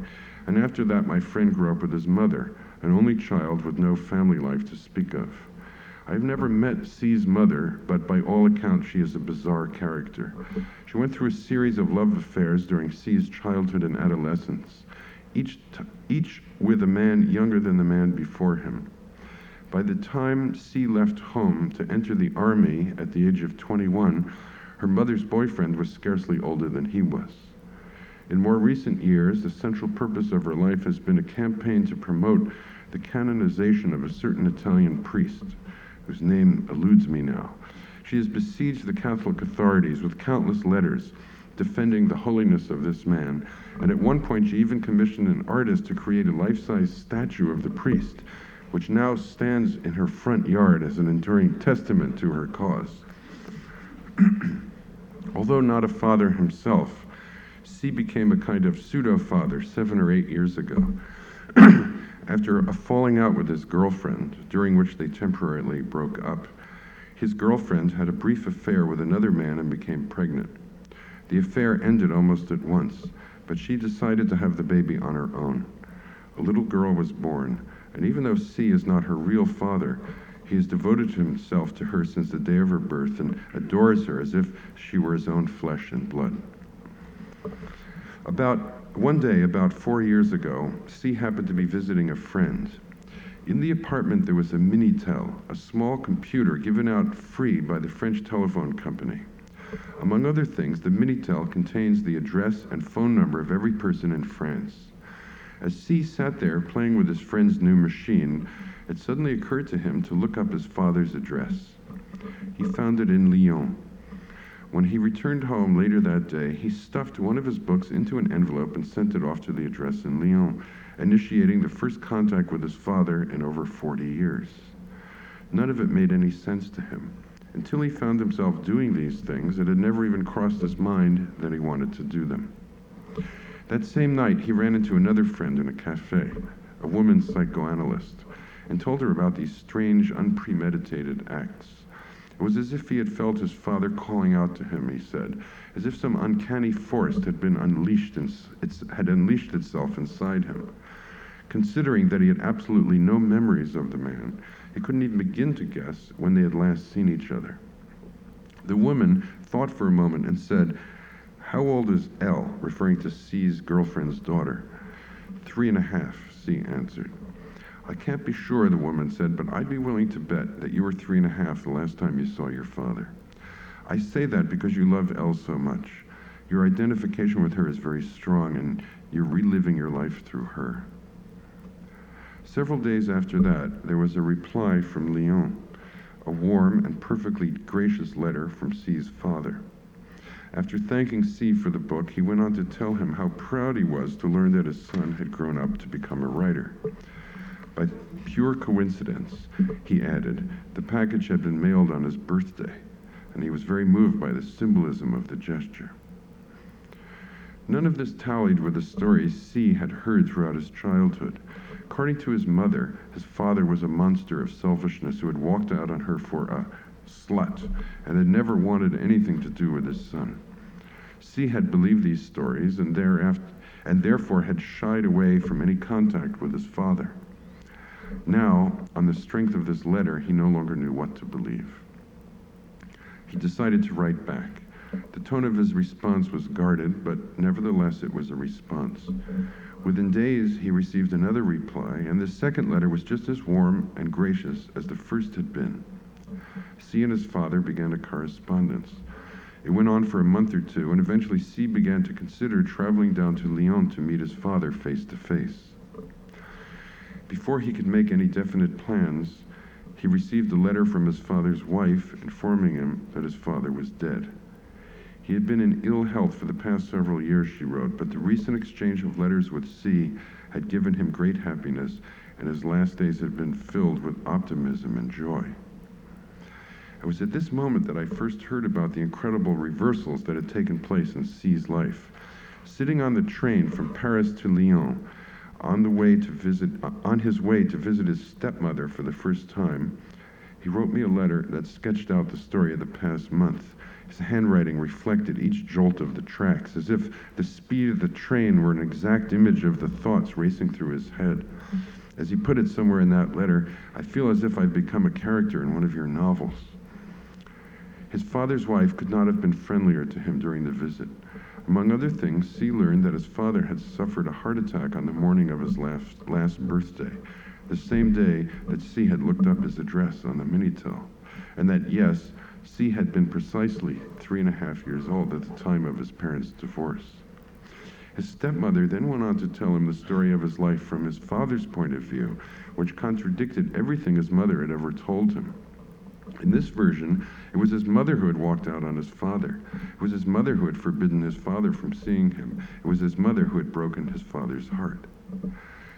and after that my friend grew up with his mother, an only child with no family life to speak of. I've never met C's mother, but by all accounts she is a bizarre character. She went through a series of love affairs during C's childhood and adolescence, each, t- each with a man younger than the man before him. By the time C left home to enter the army at the age of twenty-one, her mother's boyfriend was scarcely older than he was. In more recent years, the central purpose of her life has been a campaign to promote the canonization of a certain Italian priest, whose name eludes me now. She has besieged the Catholic authorities with countless letters defending the holiness of this man, and at one point she even commissioned an artist to create a life-size statue of the priest, which now stands in her front yard as an enduring testament to her cause. Although not a father himself, C became a kind of pseudo-father seven or eight years ago, after a falling out with his girlfriend, during which they temporarily broke up. His girlfriend had a brief affair with another man and became pregnant. The affair ended almost at once, but she decided to have the baby on her own. A little girl was born, and even though C is not her real father, he has devoted himself to her since the day of her birth and adores her as if she were his own flesh and blood. About One day, about four years ago, C happened to be visiting a friend. In the apartment there was a Minitel, a small computer given out free by the French telephone company. Among other things, the Minitel contains the address and phone number of every person in France. As C sat there playing with his friend's new machine, it suddenly occurred to him to look up his father's address. He found it in Lyon. When he returned home later that day, he stuffed one of his books into an envelope and sent it off to the address in Lyon, initiating the first contact with his father in over forty years. None of it made any sense to him. Until he found himself doing these things, it had never even crossed his mind that he wanted to do them. That same night, he ran into another friend in a cafe, a woman psychoanalyst, and told her about these strange, unpremeditated acts. It was as if he had felt his father calling out to him, he said, as if some uncanny force had been unleashed in, it's, had unleashed itself inside him. Considering that he had absolutely no memories of the man, he couldn't even begin to guess when they had last seen each other. The woman thought for a moment and said, "How old is L?" referring to C's girlfriend's daughter. Three and a half, C answered. "I can't be sure," the woman said, "but I'd be willing to bet that you were three and a half the last time you saw your father. I say that because you love Elle so much. Your identification with her is very strong, and you're reliving your life through her." Several days after that, there was a reply from Lyon, a warm and perfectly gracious letter from C's father. After thanking C for the book, he went on to tell him how proud he was to learn that his son had grown up to become a writer. By pure coincidence, he added, the package had been mailed on his birthday, and he was very moved by the symbolism of the gesture. None of this tallied with the stories C had heard throughout his childhood. According to his mother, his father was a monster of selfishness who had walked out on her for a slut and had never wanted anything to do with his son. C had believed these stories and, thereafter, and therefore had shied away from any contact with his father. Now, on the strength of this letter, he no longer knew what to believe. He decided to write back. The tone of his response was guarded, but nevertheless it was a response. Within days, he received another reply, and the second letter was just as warm and gracious as the first had been. C and his father began a correspondence. It went on for a month or two, and eventually C began to consider traveling down to Lyon to meet his father face to face. Before he could make any definite plans, he received a letter from his father's wife informing him that his father was dead. He had been in ill health for the past several years, she wrote, but the recent exchange of letters with C had given him great happiness, and his last days had been filled with optimism and joy. It was at this moment that I first heard about the incredible reversals that had taken place in C's life. Sitting on the train from Paris to Lyon, on the way to visit, on his way to visit his stepmother for the first time, he wrote me a letter that sketched out the story of the past month. His handwriting reflected each jolt of the tracks, as if the speed of the train were an exact image of the thoughts racing through his head. As he put it somewhere in that letter, I feel as if I've become a character in one of your novels. His father's wife could not have been friendlier to him during the visit. Among other things, C learned that his father had suffered a heart attack on the morning of his last, last birthday, the same day that C had looked up his address on the Minitel, and that, yes, C had been precisely three and a half years old at the time of his parents' divorce. His stepmother then went on to tell him the story of his life from his father's point of view, which contradicted everything his mother had ever told him. In this version, it was his mother who had walked out on his father. It was his mother who had forbidden his father from seeing him. It was his mother who had broken his father's heart.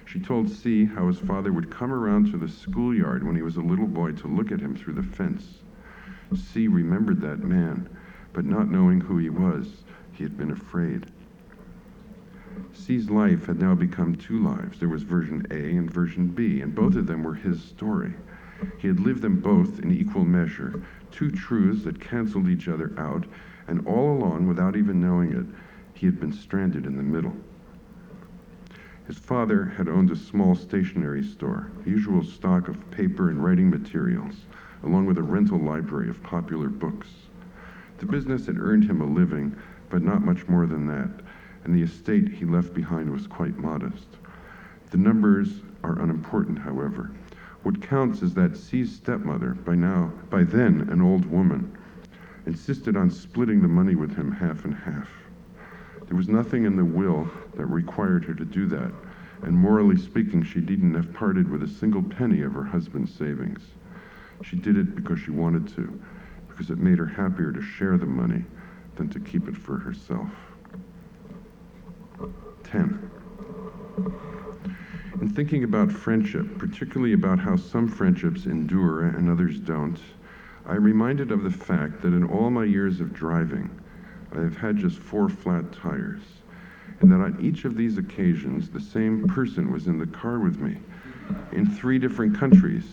She told C how his father would come around to the schoolyard when he was a little boy to look at him through the fence. C remembered that man, but not knowing who he was, he had been afraid. C's life had now become two lives. There was version A and version B, and both of them were his story. He had lived them both in equal measure, two truths that canceled each other out, and all along, without even knowing it, he had been stranded in the middle. His father had owned a small stationery store, a usual stock of paper and writing materials, along with a rental library of popular books. The business had earned him a living, but not much more than that, and the estate he left behind was quite modest. The numbers are unimportant, however. What counts is that C's stepmother, by now, by then an old woman, insisted on splitting the money with him half and half. There was nothing in the will that required her to do that, and morally speaking, she needn't have parted with a single penny of her husband's savings. She did it because she wanted to, because it made her happier to share the money than to keep it for herself. ten. In thinking about friendship, particularly about how some friendships endure and others don't, I am reminded of the fact that in all my years of driving, I have had just four flat tires, and that on each of these occasions, the same person was in the car with me, in three different countries,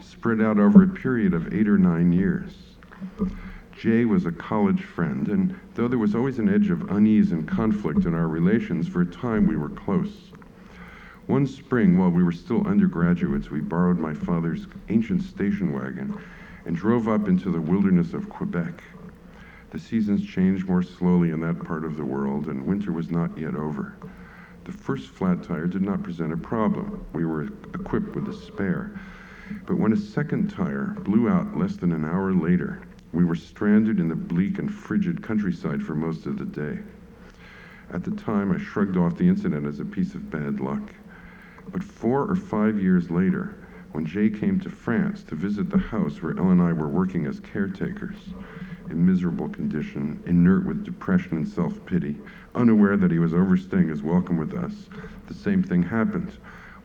spread out over a period of eight or nine years. Jay was a college friend, and though there was always an edge of unease and conflict in our relations, for a time we were close. One spring, while we were still undergraduates, we borrowed my father's ancient station wagon and drove up into the wilderness of Quebec. The seasons changed more slowly in that part of the world, and winter was not yet over. The first flat tire did not present a problem. We were equipped with a spare. But when a second tire blew out less than an hour later, we were stranded in the bleak and frigid countryside for most of the day. At the time, I shrugged off the incident as a piece of bad luck. But four or five years later, when Jay came to France to visit the house where Elle and I were working as caretakers, in miserable condition, inert with depression and self-pity, unaware that he was overstaying his welcome with us, the same thing happened.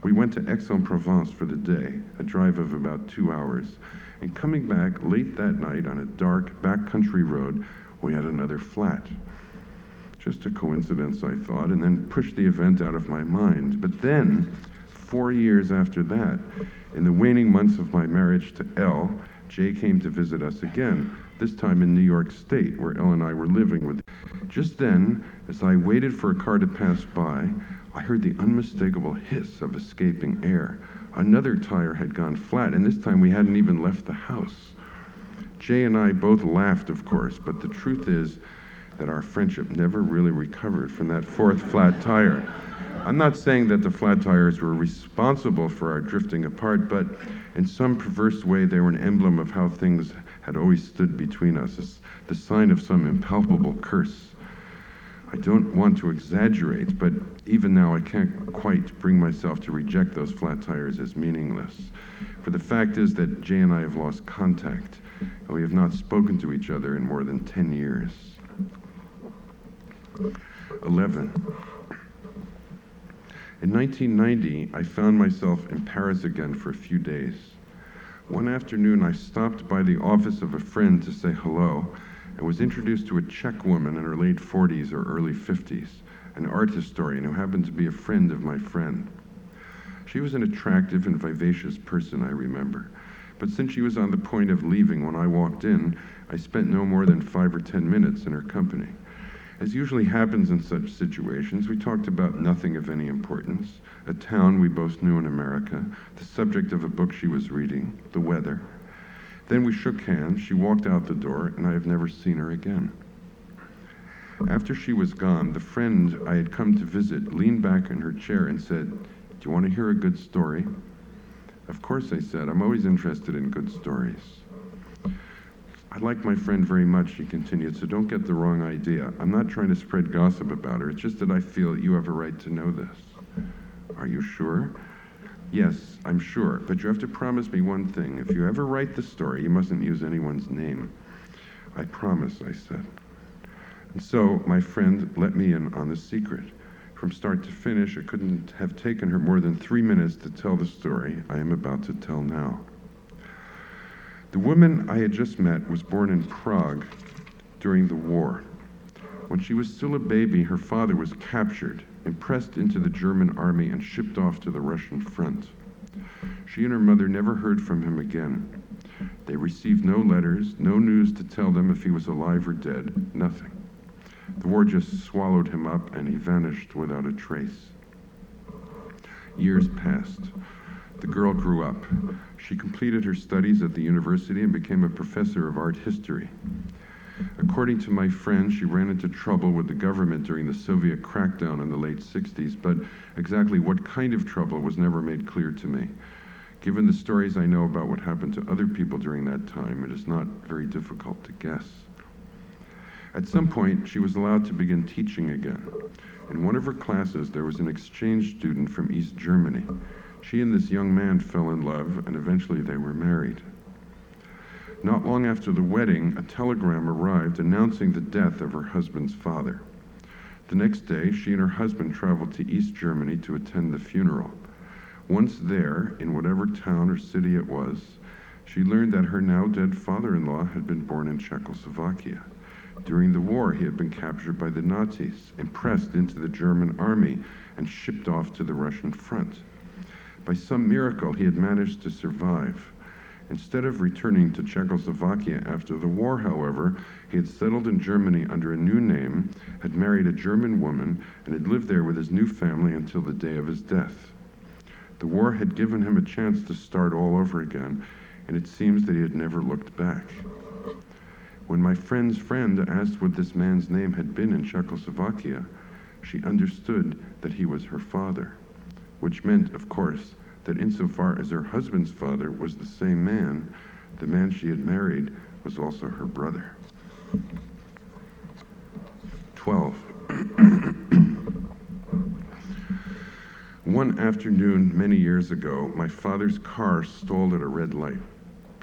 We went to Aix-en-Provence for the day, a drive of about two hours, and coming back late that night on a dark backcountry road, we had another flat. Just a coincidence, I thought, and then pushed the event out of my mind. But then, four years after that, in the waning months of my marriage to Elle, Jay came to visit us again, this time in New York State, where Elle and I were living with. Just then, as I waited for a car to pass by, I heard the unmistakable hiss of escaping air. Another tire had gone flat, and this time we hadn't even left the house. Jay and I both laughed, of course, but the truth is that our friendship never really recovered from that fourth flat tire. I'm not saying that the flat tires were responsible for our drifting apart, but in some perverse way, they were an emblem of how things had always stood between us, the sign of some impalpable curse. I don't want to exaggerate, but even now I can't quite bring myself to reject those flat tires as meaningless. For the fact is that Jay and I have lost contact, and we have not spoken to each other in more than ten years. eleven. In nineteen ninety, I found myself in Paris again for a few days. One afternoon, I stopped by the office of a friend to say hello and was introduced to a Czech woman in her late forties or early fifties, an art historian who happened to be a friend of my friend. She was an attractive and vivacious person, I remember, but since she was on the point of leaving when I walked in, I spent no more than five or ten minutes in her company. As usually happens in such situations, we talked about nothing of any importance, a town we both knew in America, the subject of a book she was reading, the weather. Then we shook hands, she walked out the door, and I have never seen her again. After she was gone, the friend I had come to visit leaned back in her chair and said, "Do you want to hear a good story?" "Of course," I said. "I'm always interested in good stories." "I like my friend very much," she continued, "so don't get the wrong idea. I'm not trying to spread gossip about her. It's just that I feel that you have a right to know this." "Are you sure?" "Yes, I'm sure. But you have to promise me one thing. If you ever write the story, you mustn't use anyone's name." "I promise," I said. And so my friend let me in on the secret. From start to finish, it couldn't have taken her more than three minutes to tell the story I am about to tell now. The woman I had just met was born in Prague during the war. When she was still a baby, her father was captured, impressed into the German army, and shipped off to the Russian front. She and her mother never heard from him again. They received no letters, no news to tell them if he was alive or dead, nothing. The war just swallowed him up, and he vanished without a trace. Years passed. The girl grew up. She completed her studies at the university and became a professor of art history. According to my friend, she ran into trouble with the government during the Soviet crackdown in the late sixties, but exactly what kind of trouble was never made clear to me. Given the stories I know about what happened to other people during that time, it is not very difficult to guess. At some point, she was allowed to begin teaching again. In one of her classes, there was an exchange student from East Germany. She and this young man fell in love, and eventually they were married. Not long after the wedding, a telegram arrived announcing the death of her husband's father. The next day, she and her husband traveled to East Germany to attend the funeral. Once there, in whatever town or city it was, she learned that her now dead father-in-law had been born in Czechoslovakia. During the war, he had been captured by the Nazis, impressed into the German army, and shipped off to the Russian front. By some miracle, he had managed to survive. Instead of returning to Czechoslovakia after the war, however, he had settled in Germany under a new name, had married a German woman, and had lived there with his new family until the day of his death. The war had given him a chance to start all over again, and it seems that he had never looked back. When my friend's friend asked what this man's name had been in Czechoslovakia, she understood that he was her father, which meant, of course, that insofar as her husband's father was the same man, the man she had married was also her brother. twelve. One afternoon many years ago, my father's car stalled at a red light.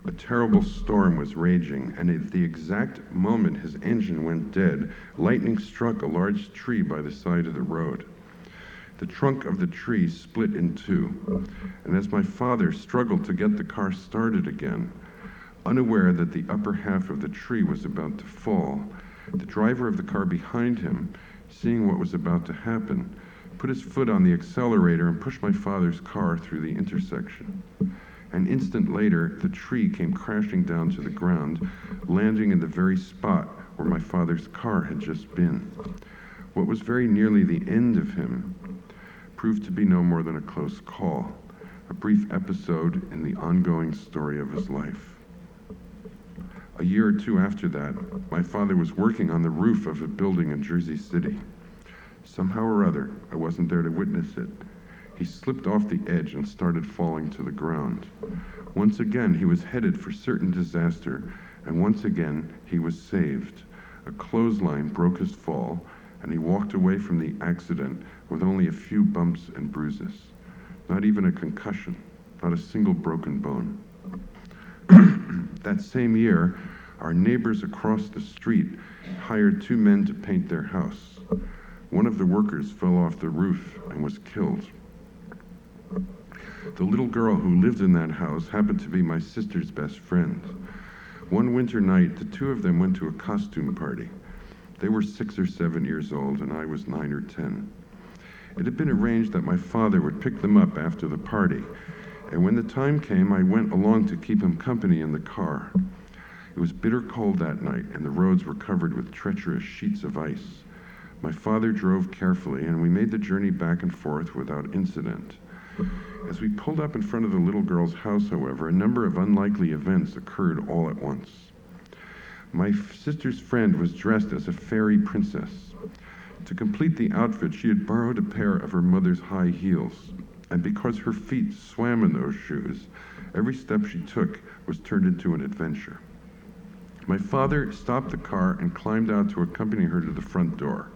A terrible storm was raging, and at the exact moment his engine went dead, lightning struck a large tree by the side of the road. The trunk of the tree split in two, and as my father struggled to get the car started again, unaware that the upper half of the tree was about to fall, the driver of the car behind him, seeing what was about to happen, put his foot on the accelerator and pushed my father's car through the intersection. An instant later, the tree came crashing down to the ground, landing in the very spot where my father's car had just been. What was very nearly the end of him proved to be no more than a close call, a brief episode in the ongoing story of his life. A year or two after that, my father was working on the roof of a building in Jersey City. Somehow or other, I wasn't there to witness it. He slipped off the edge and started falling to the ground. Once again, he was headed for certain disaster, and once again, he was saved. A clothesline broke his fall, and he walked away from the accident with only a few bumps and bruises. Not even a concussion, not a single broken bone. That same year, Our neighbors across the street hired two men to paint their house. One of the workers fell off the roof and was killed. The little girl who lived in that house happened to be my sister's best friend. One winter night, the two of them went to a costume party. They were six or seven years old, and I was nine or ten. It had been arranged that my father would pick them up after the party, and when the time came, I went along to keep him company in the car. It was bitter cold that night, and the roads were covered with treacherous sheets of ice. My father drove carefully, and we made the journey back and forth without incident. As we pulled up in front of the little girl's house, however, a number of unlikely events occurred all at once. My sister's friend was dressed as a fairy princess. To complete the outfit, she had borrowed a pair of her mother's high heels, and because her feet swam in those shoes, every step she took was turned into an adventure. My father stopped the car and climbed out to accompany her to the front door.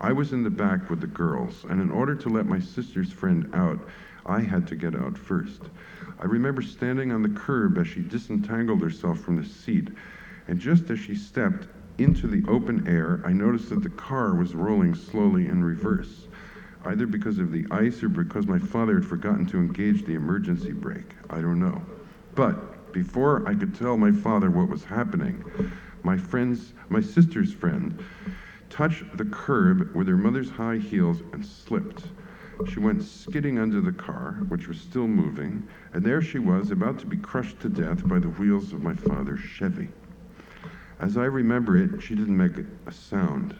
I was in the back with the girls, and in order to let my sister's friend out, I had to get out first. I remember standing on the curb as she disentangled herself from the seat, and just as she stepped into the open air, I noticed that the car was rolling slowly in reverse, either because of the ice or because my father had forgotten to engage the emergency brake. I don't know. But before I could tell my father what was happening, my friend's, my sister's friend, touched the curb with her mother's high heels and slipped. She went skidding under the car, which was still moving, and there she was, about to be crushed to death by the wheels of my father's Chevy. As I remember it, she didn't make a sound.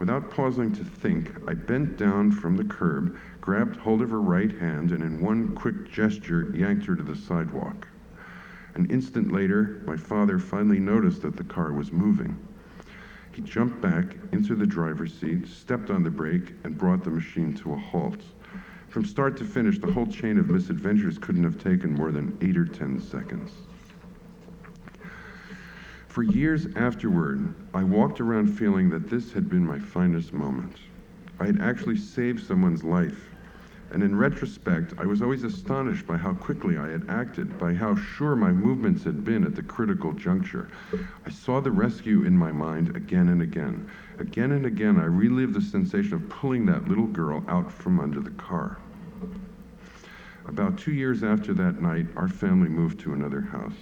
Without pausing to think, I bent down from the curb, grabbed hold of her right hand, and in one quick gesture, yanked her to the sidewalk. An instant later, my father finally noticed that the car was moving. He jumped back into the driver's seat, stepped on the brake, and brought the machine to a halt. From start to finish, the whole chain of misadventures couldn't have taken more than eight or ten seconds. For years afterward, I walked around feeling that this had been my finest moment. I had actually saved someone's life, and in retrospect, I was always astonished by how quickly I had acted, by how sure my movements had been at the critical juncture. I saw the rescue in my mind again and again. Again and again, I relived the sensation of pulling that little girl out from under the car. About two years after that night, our family moved to another house.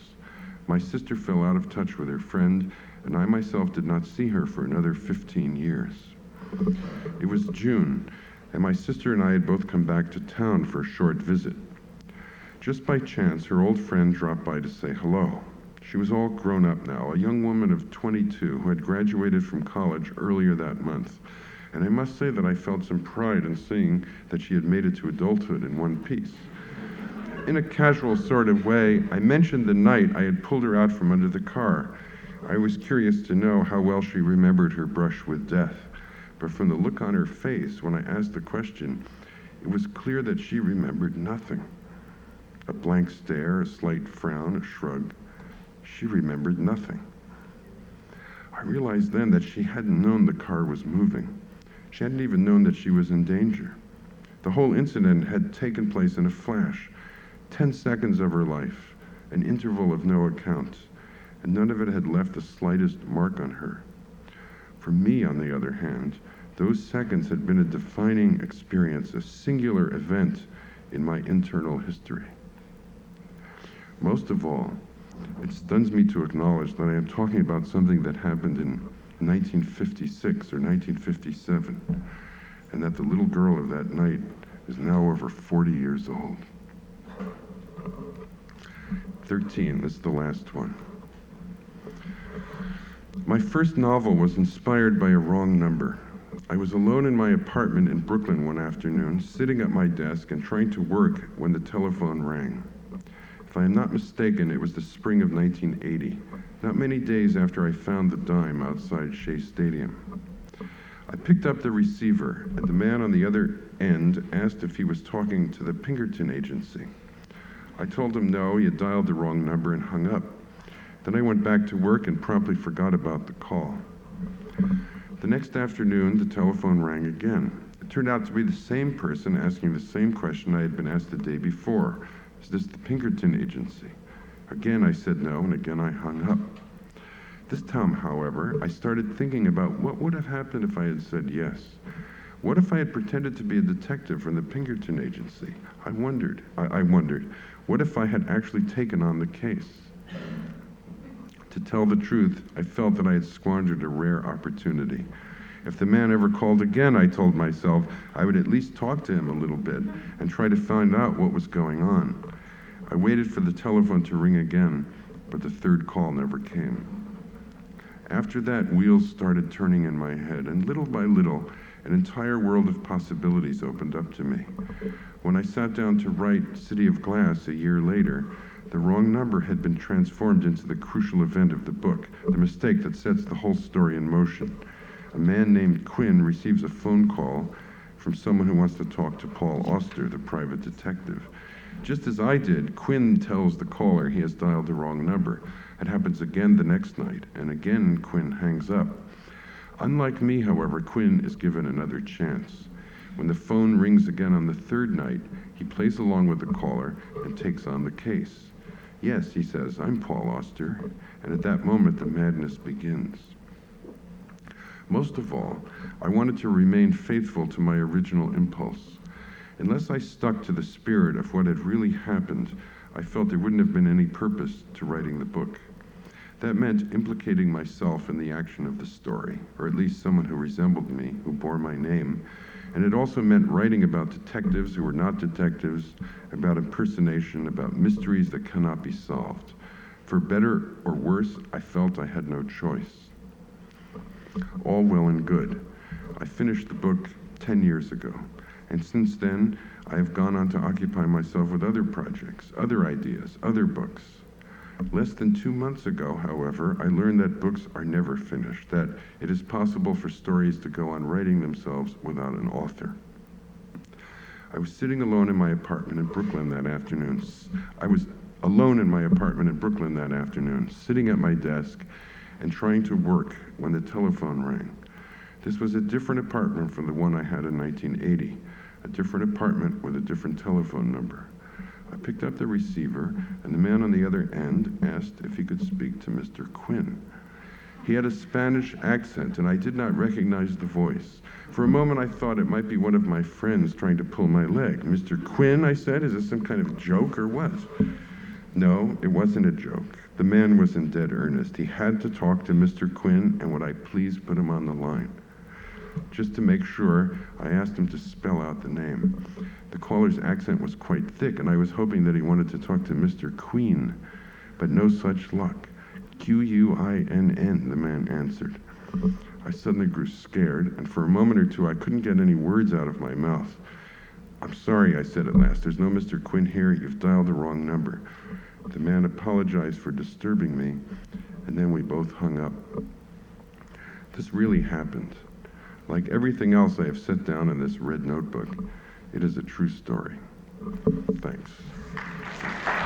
My sister fell out of touch with her friend, and I myself did not see her for another fifteen years. It was June, and my sister and I had both come back to town for a short visit. Just by chance, her old friend dropped by to say hello. She was all grown up now, a young woman of twenty-two who had graduated from college earlier that month, and I must say that I felt some pride in seeing that she had made it to adulthood in one piece. In a casual sort of way, I mentioned the night I had pulled her out from under the car. I was curious to know how well she remembered her brush with death, but from the look on her face when I asked the question, it was clear that she remembered nothing. A blank stare, a slight frown, a shrug. She remembered nothing. I realized then that she hadn't known the car was moving. She hadn't even known that she was in danger. The whole incident had taken place in a flash. Ten seconds of her life, an interval of no account, and none of it had left the slightest mark on her. For me, on the other hand, those seconds had been a defining experience, a singular event in my internal history. Most of all, it stuns me to acknowledge that I am talking about something that happened in nineteen fifty-six or nineteen fifty-seven, and that the little girl of that night is now over forty years old. thirteen, this is the last one. My first novel was inspired by a wrong number. I was alone in my apartment in Brooklyn one afternoon, sitting at my desk and trying to work when the telephone rang. If I am not mistaken, it was the spring of nineteen eighty, not many days after I found the dime outside Shea Stadium. I picked up the receiver, and the man on the other end asked if he was talking to the Pinkerton agency. I told him no, he had dialed the wrong number and hung up. Then I went back to work and promptly forgot about the call. The next afternoon, the telephone rang again. It turned out to be the same person asking the same question I had been asked the day before. Is this the Pinkerton agency? Again, I said no, and again I hung up. This time, however, I started thinking about what would have happened if I had said yes. What if I had pretended to be a detective from the Pinkerton agency? I wondered, I, I wondered, what if I had actually taken on the case? To tell the truth, I felt that I had squandered a rare opportunity. If the man ever called again, I told myself, I would at least talk to him a little bit and try to find out what was going on. I waited for the telephone to ring again, but the third call never came. After that, wheels started turning in my head, and little by little, an entire world of possibilities opened up to me. When I sat down to write City of Glass a year later, the wrong number had been transformed into the crucial event of the book, the mistake that sets the whole story in motion. A man named Quinn receives a phone call from someone who wants to talk to Paul Auster, the private detective. Just as I did, Quinn tells the caller he has dialed the wrong number. It happens again the next night, and again Quinn hangs up. Unlike me, however, Quinn is given another chance. When the phone rings again on the third night, he plays along with the caller and takes on the case. Yes, he says, I'm Paul Auster, and at that moment the madness begins. Most of all, I wanted to remain faithful to my original impulse. Unless I stuck to the spirit of what had really happened, I felt there wouldn't have been any purpose to writing the book. That meant implicating myself in the action of the story, or at least someone who resembled me, who bore my name. And it also meant writing about detectives who were not detectives, about impersonation, about mysteries that cannot be solved. For better or worse, I felt I had no choice. All well and good. I finished the book ten years ago, and since then, I have gone on to occupy myself with other projects, other ideas, other books. Less than two months ago, however, I learned that books are never finished, that it is possible for stories to go on writing themselves without an author. I was sitting alone in my apartment in Brooklyn that afternoon. I was alone in my apartment in Brooklyn that afternoon, sitting at my desk and trying to work when the telephone rang. This was a different apartment from the one I had in nineteen eighty, a different apartment with a different telephone number. I picked up the receiver, and the man on the other end asked if he could speak to Mister Quinn. He had a Spanish accent, and I did not recognize the voice. For a moment, I thought it might be one of my friends trying to pull my leg. Mister Quinn, I said, is this some kind of joke or what? No, it wasn't a joke. The man was in dead earnest. He had to talk to Mister Quinn, and would I please put him on the line? Just to make sure, I asked him to spell out the name. The caller's accent was quite thick, and I was hoping that he wanted to talk to Mister Queen, but no such luck. Q U I N N, the man answered. I suddenly grew scared, and for a moment or two I couldn't get any words out of my mouth. I'm sorry, I said at last. There's no Mister Quinn here. You've dialed the wrong number. The man apologized for disturbing me, and then we both hung up. This really happened. Like everything else I have set down in this red notebook, it is a true story. Thanks.